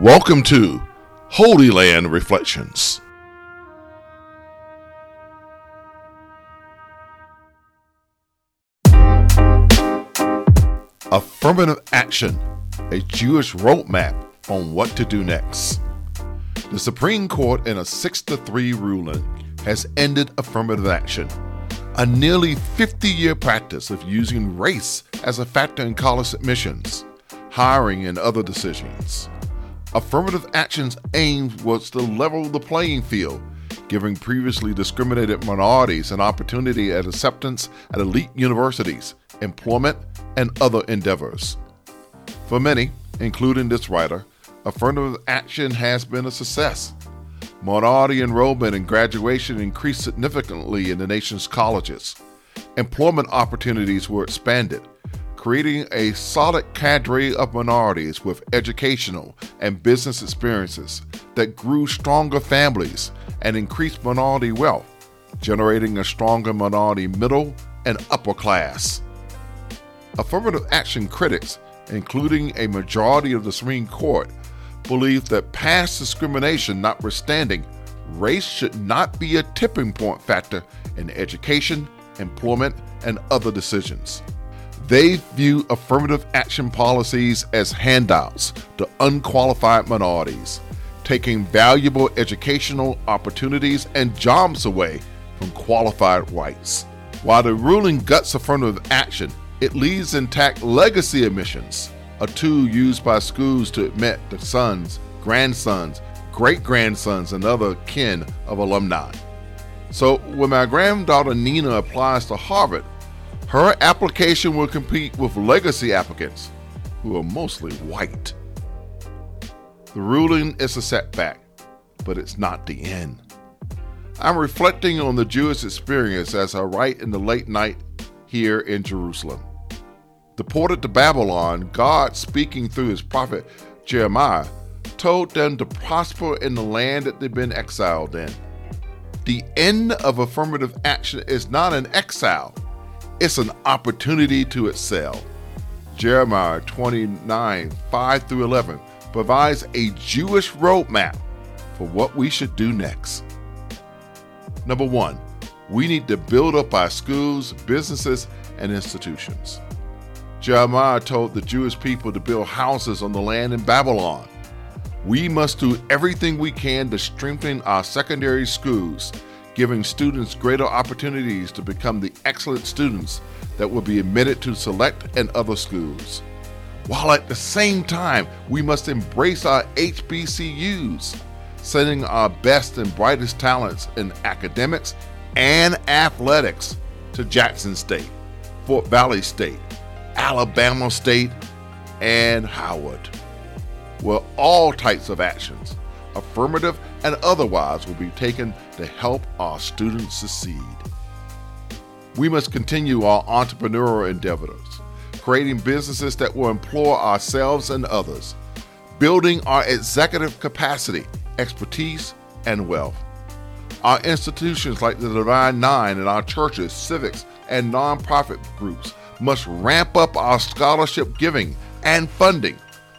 Welcome to Holy Land Reflections. Affirmative action, a Jewish roadmap on what to do next. The Supreme Court, in a 6-3 ruling, has ended affirmative action, a nearly 50-year practice of using race as a factor in college admissions, hiring, and other decisions. Affirmative action's aim was to level the playing field, giving previously discriminated minorities an opportunity at acceptance at elite universities, employment, and other endeavors. For many, including this writer, affirmative action has been a success. Minority enrollment and graduation increased significantly in the nation's colleges. Employment opportunities were expanded, creating a solid cadre of minorities with educational and business experiences that grew stronger families and increased minority wealth, generating a stronger minority middle and upper class. Affirmative action critics, including a majority of the Supreme Court, believe that past discrimination notwithstanding, race should not be a tipping point factor in education, employment, and other decisions. They view affirmative action policies as handouts to unqualified minorities, taking valuable educational opportunities and jobs away from qualified whites. While the ruling guts affirmative action, it leaves intact legacy admissions, a tool used by schools to admit the sons, grandsons, great-grandsons, and other kin of alumni. So when my granddaughter Nina applies to Harvard, her application will compete with legacy applicants, who are mostly white. The ruling is a setback, but it's not the end. I'm reflecting on the Jewish experience as I write in the late night here in Jerusalem. Deported to Babylon, God, speaking through his prophet Jeremiah, told them to prosper in the land that they've been exiled in. The end of affirmative action is not an exile, it's an opportunity to excel. Jeremiah 29:5-11 provides a Jewish roadmap for what we should do next. Number one, we need to build up our schools, businesses, and institutions. Jeremiah told the Jewish people to build houses on the land in Babylon. We must do everything we can to strengthen our secondary schools, giving students greater opportunities to become the excellent students that will be admitted to select and other schools. While at the same time, we must embrace our HBCUs, sending our best and brightest talents in academics and athletics to Jackson State, Fort Valley State, Alabama State, and Howard, where all types of actions, affirmative and otherwise, will be taken to help our students succeed. We must continue our entrepreneurial endeavors, creating businesses that will employ ourselves and others, building our executive capacity, expertise, and wealth. Our institutions like the Divine Nine and our churches, civics, and nonprofit groups must ramp up our scholarship giving and funding,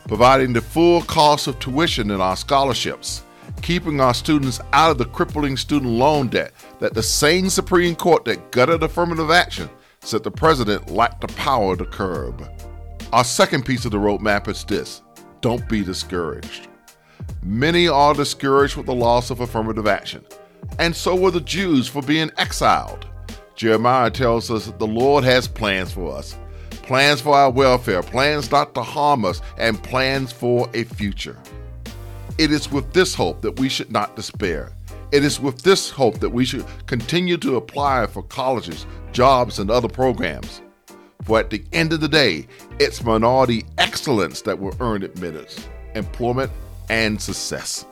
providing the full cost of tuition in our scholarships, keeping our students out of the crippling student loan debt that the same Supreme Court that gutted affirmative action said the president lacked the power to curb. Our second piece of the roadmap is this: don't be discouraged. Many are discouraged with the loss of affirmative action, and so were the Jews for being exiled. Jeremiah tells us that the Lord has plans for us, plans for our welfare, plans not to harm us, and plans for a future. It is with this hope that we should not despair. It is with this hope that we should continue to apply for colleges, jobs, and other programs. For at the end of the day, it's minority excellence that will earn admittance, employment, and success.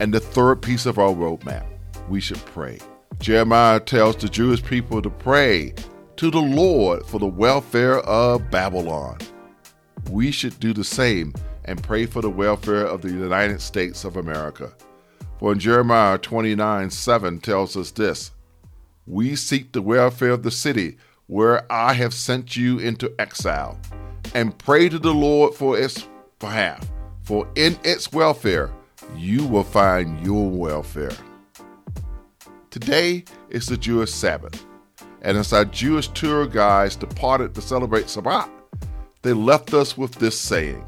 And the third piece of our roadmap, we should pray. Jeremiah tells the Jewish people to pray to the Lord for the welfare of Babylon. We should do the same and pray for the welfare of the United States of America. For in Jeremiah 29:7 tells us this: "We seek the welfare of the city where I have sent you into exile, and pray to the Lord for its behalf, for in its welfare, you will find your welfare. Today is the Jewish Sabbath, and as our Jewish tour guides departed to celebrate Shabbat, they left us with this saying,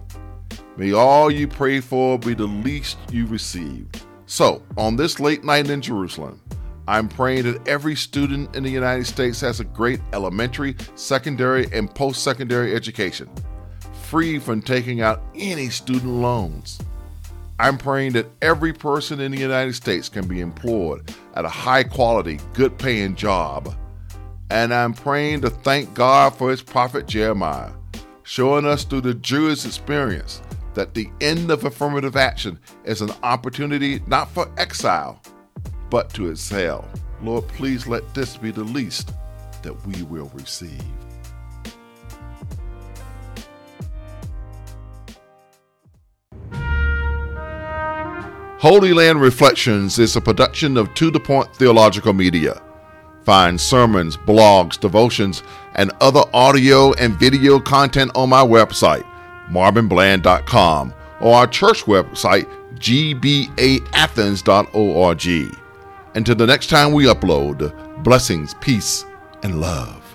may all you pray for be the least you received. So, on this late night in Jerusalem, I'm praying that every student in the United States has a great elementary, secondary, and post-secondary education, free from taking out any student loans. I'm praying that every person in the United States can be employed at a high-quality, good-paying job. And I'm praying to thank God for his prophet Jeremiah, showing us through the Jewish experience that the end of affirmative action is an opportunity not for exile, but to exhale. Lord, please let this be the least that we will receive. Holy Land Reflections is a production of To The Point Theological Media. Find sermons, blogs, devotions, and other audio and video content on my website, marvinbland.com, or our church website, gbaathens.org. Until the next time we upload, blessings, peace, and love.